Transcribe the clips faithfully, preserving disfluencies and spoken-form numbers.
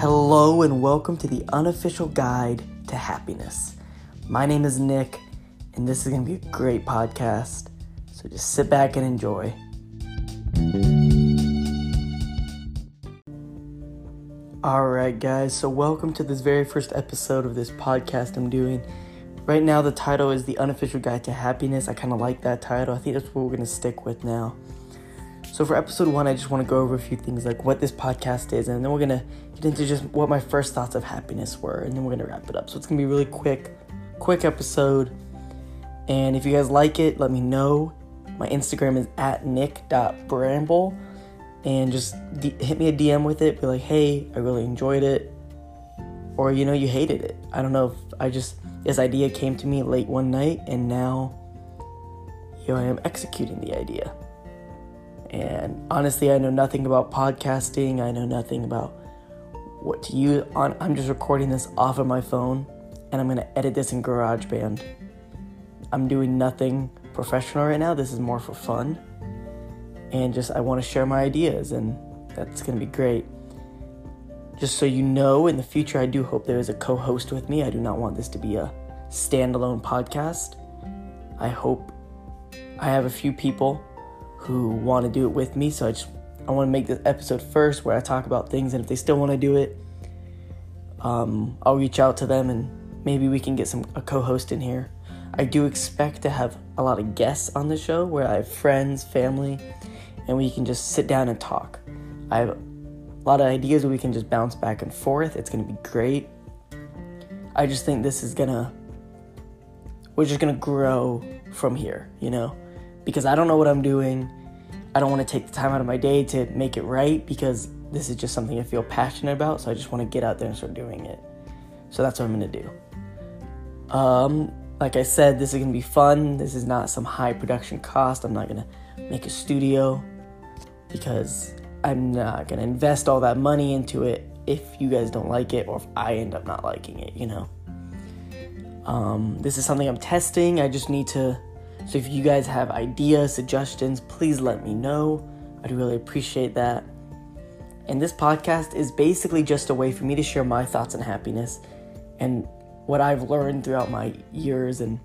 Hello and welcome to the unofficial guide to happiness. My name is Nick, and this is going to be a great podcast, so just sit back and enjoy. Alright guys, so welcome to this very first episode of this podcast I'm doing. Right now the title is The Unofficial Guide to Happiness. I kind of like that title. I think that's what we're going to stick with now. So for episode one, I just want to go over a few things like what this podcast is, and then we're going to get into just what my first thoughts of happiness were, and then we're going to wrap it up. So it's going to be a really quick, quick episode, and if you guys like it, let me know. My Instagram is at nick dot bramble, and just d- hit me a D M with it. Be like, hey, I really enjoyed it, or, you know, you hated it. I don't know if I just, this idea came to me late one night, and now here I am executing the idea. And honestly, I know nothing about podcasting. I know nothing about what to use. On, I'm just recording this off of my phone, and I'm going to edit this in GarageBand. I'm doing nothing professional right now. This is more for fun. And just, I want to share my ideas, and that's going to be great. Just so you know, in the future, I do hope there is a co-host with me. I do not want this to be a standalone podcast. I hope I have a few people who want to do it with me, so I just I want to make this episode first where I talk about things, and if they still want to do it, um, I'll reach out to them, and maybe we can get some a co-host in here. I do expect to have a lot of guests on the show where I have friends, family, and we can just sit down and talk. I have a lot of ideas where we can just bounce back and forth. It's going to be great. I just think this is going to, we're just going to grow from here, you know? Because I don't know what I'm doing. I don't want to take the time out of my day to make it right, because this is just something I feel passionate about, so I just want to get out there and start doing it. So that's what I'm going to do. Um, like I said, this is going to be fun. This is not some high production cost. I'm not going to make a studio, because I'm not going to invest all that money into it if you guys don't like it, or if I end up not liking it, you know. Um, this is something I'm testing. I just need to... So if you guys have ideas, suggestions, please let me know. I'd really appreciate that. And this podcast is basically just a way for me to share my thoughts on happiness and what I've learned throughout my years. And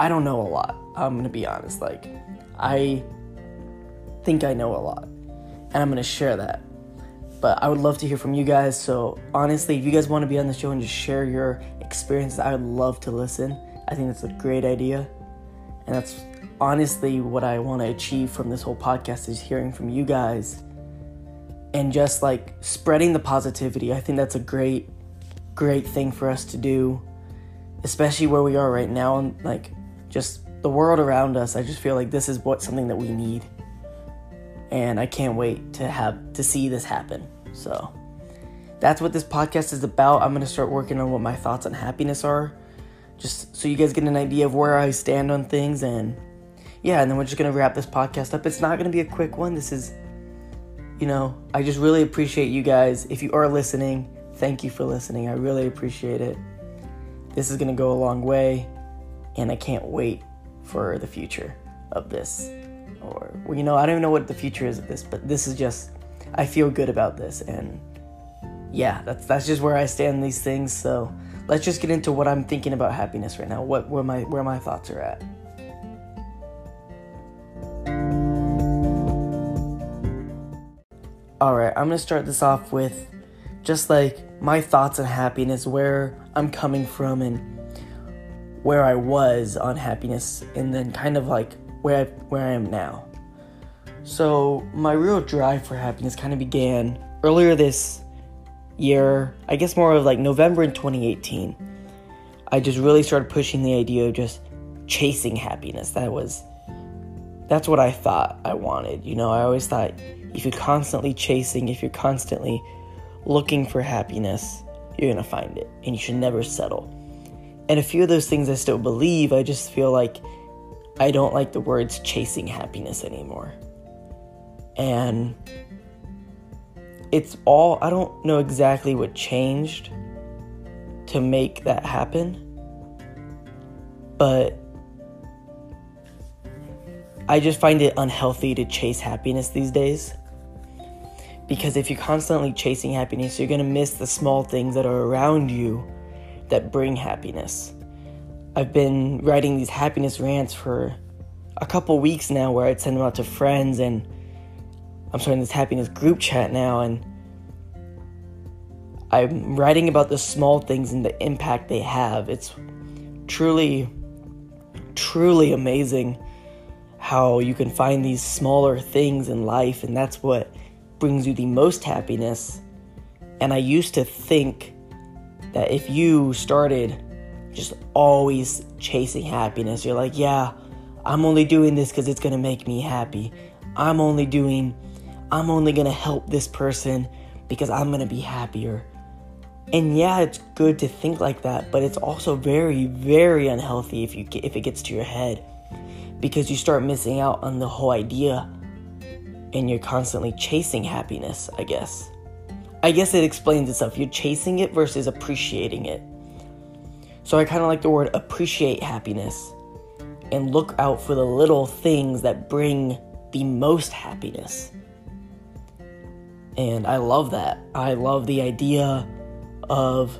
I don't know a lot. I'm going to be honest. Like, I think I know a lot, and I'm going to share that. But I would love to hear from you guys. So honestly, if you guys want to be on the show and just share your experiences, I would love to listen. I think that's a great idea. And that's honestly what I want to achieve from this whole podcast, is hearing from you guys and just like spreading the positivity. I think that's a great, great thing for us to do, especially where we are right now, and like just the world around us. I just feel like this is what something that we need. And I can't wait to have to see this happen. So that's what this podcast is about. I'm going to start working on what my thoughts on happiness are, just so you guys get an idea of where I stand on things. And yeah, and then we're just going to wrap this podcast up. It's not going to be a quick one. This is, you know, I just really appreciate you guys. If you are listening, thank you for listening. I really appreciate it. This is going to go a long way, and I can't wait for the future of this. Or, well, you know, I don't even know what the future is of this, but this is just, I feel good about this. And yeah, that's, that's just where I stand on these things. So let's just get into what I'm thinking about happiness right now, what where my where my thoughts are at. All right, I'm going to start this off with just like my thoughts on happiness, where I'm coming from and where I was on happiness, and then kind of like where I, where I am now. So my real drive for happiness kind of began earlier this year, I guess more of like November in twenty eighteen. I just really started pushing the idea of just chasing happiness. That was, that's what I thought I wanted. You know, I always thought if you're constantly chasing, if you're constantly looking for happiness, you're going to find it, and you should never settle. And a few of those things I still believe. I just feel like I don't like the words chasing happiness anymore. And it's all, I don't know exactly what changed to make that happen, but I just find it unhealthy to chase happiness these days, Because if you're constantly chasing happiness, you're going to miss the small things that are around you that bring happiness. I've been writing these happiness rants for a couple weeks now, where I'd send them out to friends, and I'm starting this happiness group chat now, and I'm writing about the small things and the impact they have. It's truly, truly amazing how you can find these smaller things in life, and that's what brings you the most happiness. And I used to think that if you started just always chasing happiness, you're like, yeah, I'm only doing this because it's going to make me happy. I'm only doing, I'm only going to help this person because I'm going to be happier. And yeah, it's good to think like that, but it's also very, very unhealthy if you get, if it gets to your head, because you start missing out on the whole idea. And you're constantly chasing happiness, I guess. I guess it explains itself. You're chasing it versus appreciating it. So I kind of like the word appreciate happiness. And look out for the little things that bring the most happiness. And I love that. I love the idea of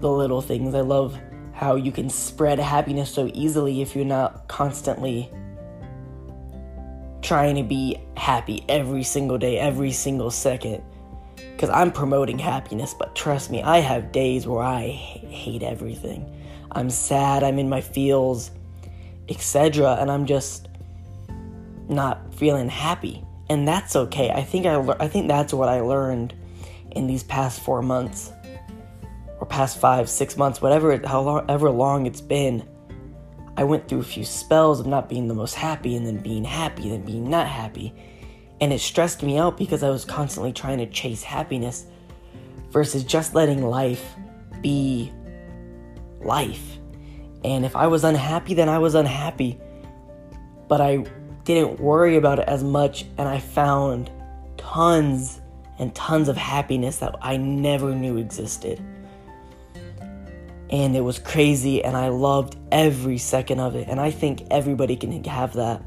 the little things. I love how you can spread happiness so easily if you're not constantly trying to be happy every single day, every single second. Because I'm promoting happiness, but trust me, I have days where I hate everything. I'm sad, I'm in my feels, et cetera. And I'm just not feeling happy. And that's okay. I think I, le- I think that's what I learned in these past four months. Or past five, six months, whatever, however long it's been. I went through a few spells of not being the most happy, and then being happy, then being not happy. And it stressed me out because I was constantly trying to chase happiness versus just letting life be life. And if I was unhappy, then I was unhappy. But I didn't worry about it as much, and I found tons and tons of happiness that I never knew existed. And it was crazy, and I loved every second of it. And I think everybody can have that.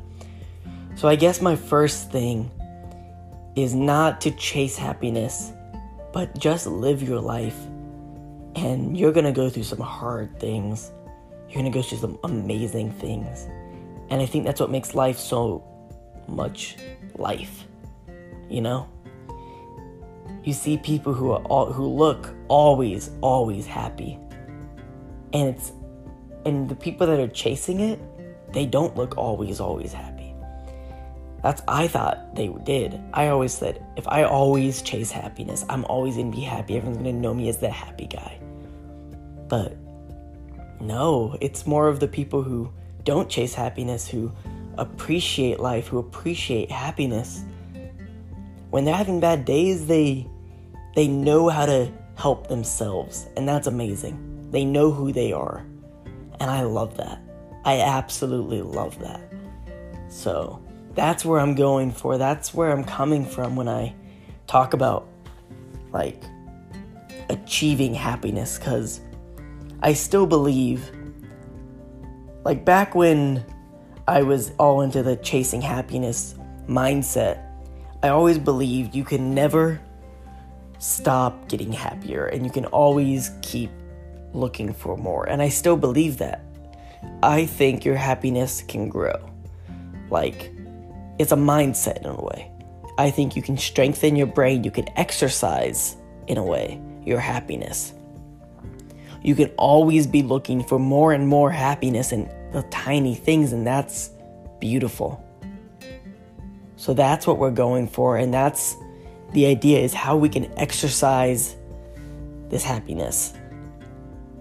So I guess my first thing is not to chase happiness, but just live your life. And you're going to go through some hard things. You're going to go through some amazing things. And I think that's what makes life so much life, you know? You see people who are all, who look always, always happy. And it's, and the people that are chasing it, they don't look always, always happy. That's, I thought they did. I always said, if I always chase happiness, I'm always going to be happy. Everyone's going to know me as the happy guy. But no, it's more of the people who don't chase happiness, who appreciate life, who appreciate happiness. When they're having bad days, they, they know how to help themselves. And that's amazing. They know who they are. And I love that. I absolutely love that. So that's where I'm going for. That's where I'm coming from when I talk about, like, achieving happiness. Because I still believe, like, back when I was all into the chasing happiness mindset, I always believed you can never stop getting happier. And you can always keep looking for more. And I still believe that. I think your happiness can grow. Like, it's a mindset in a way. I think you can strengthen your brain. You can exercise, in a way, your happiness. You can always be looking for more and more happiness in the tiny things, and that's beautiful. So that's what we're going for, and that's the idea, is how we can exercise this happiness.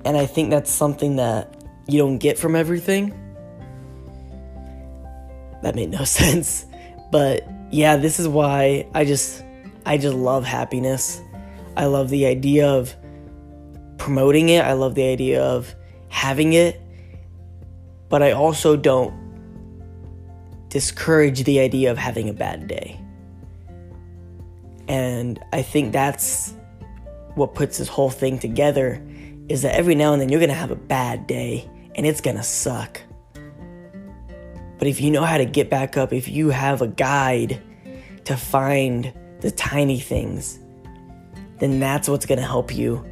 And I think that's something that you don't get from everything. That made no sense. But yeah, this is why I just I just love happiness. I love the idea of promoting it. I love the idea of having it. But I also don't discourage the idea of having a bad day. And I think that's what puts this whole thing together, is that every now and then you're going to have a bad day, and it's going to suck. But if you know how to get back up, if you have a guide to find the tiny things, then that's what's going to help you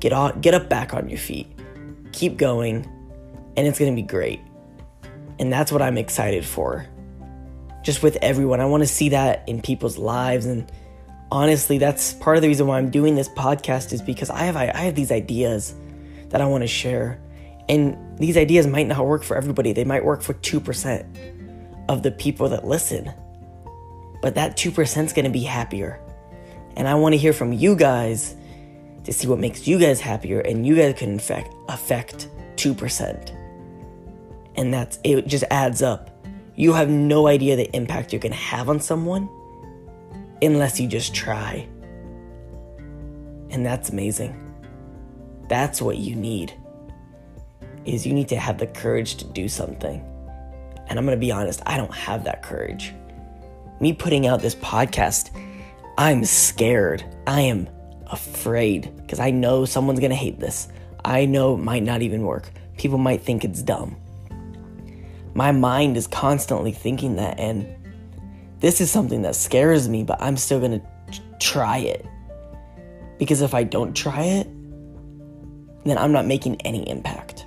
get on, get up back on your feet, keep going, and it's going to be great. And that's what I'm excited for. Just with everyone, I want to see that in people's lives. And honestly, that's part of the reason why I'm doing this podcast, is because I have I have these ideas that I want to share. And these ideas might not work for everybody. They might work for two percent of the people that listen. But that two percent is going to be happier. And I want to hear from you guys to see what makes you guys happier. And you guys can, in fact, affect two percent. And that's it, just adds up. You have no idea the impact you can have on someone unless you just try. And that's amazing. That's what you need. Is you need to have the courage to do something. And I'm going to be honest, I don't have that courage. Me putting out this podcast, I'm scared. I am afraid because I know someone's going to hate this. I know it might not even work. People might think it's dumb. My mind is constantly thinking that, and this is something that scares me, but I'm still going to try it. Because if I don't try it, then I'm not making any impact.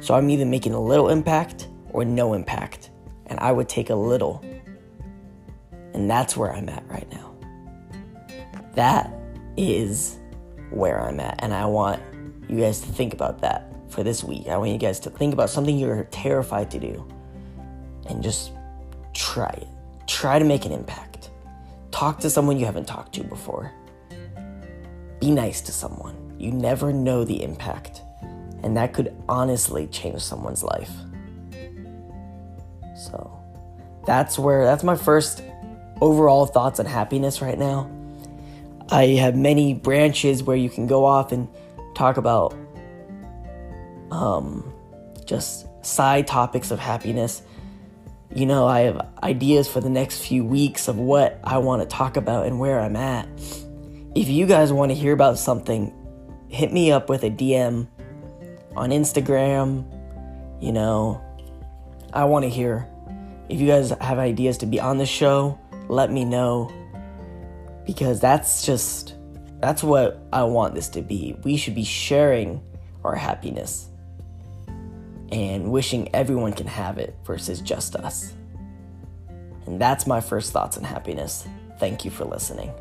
So I'm either making a little impact or no impact. And I would take a little. And that's where I'm at right now. That is where I'm at. And I want you guys to think about that for this week. I want you guys to think about something you're terrified to do. And just try it. Try to make an impact. Talk to someone you haven't talked to before. Be nice to someone. You never know the impact. And that could honestly change someone's life. So that's where, that's my first overall thoughts on happiness right now. I have many branches where you can go off and talk about um, just side topics of happiness. You know, I have ideas for the next few weeks of what I want to talk about and where I'm at. If you guys want to hear about something, hit me up with a D M. On Instagram, you know, I want to hear. If you guys have ideas to be on the show, let me know. Because that's just, that's what I want this to be. We should be sharing our happiness and wishing everyone can have it versus just us. And that's my first thoughts on happiness. Thank you for listening.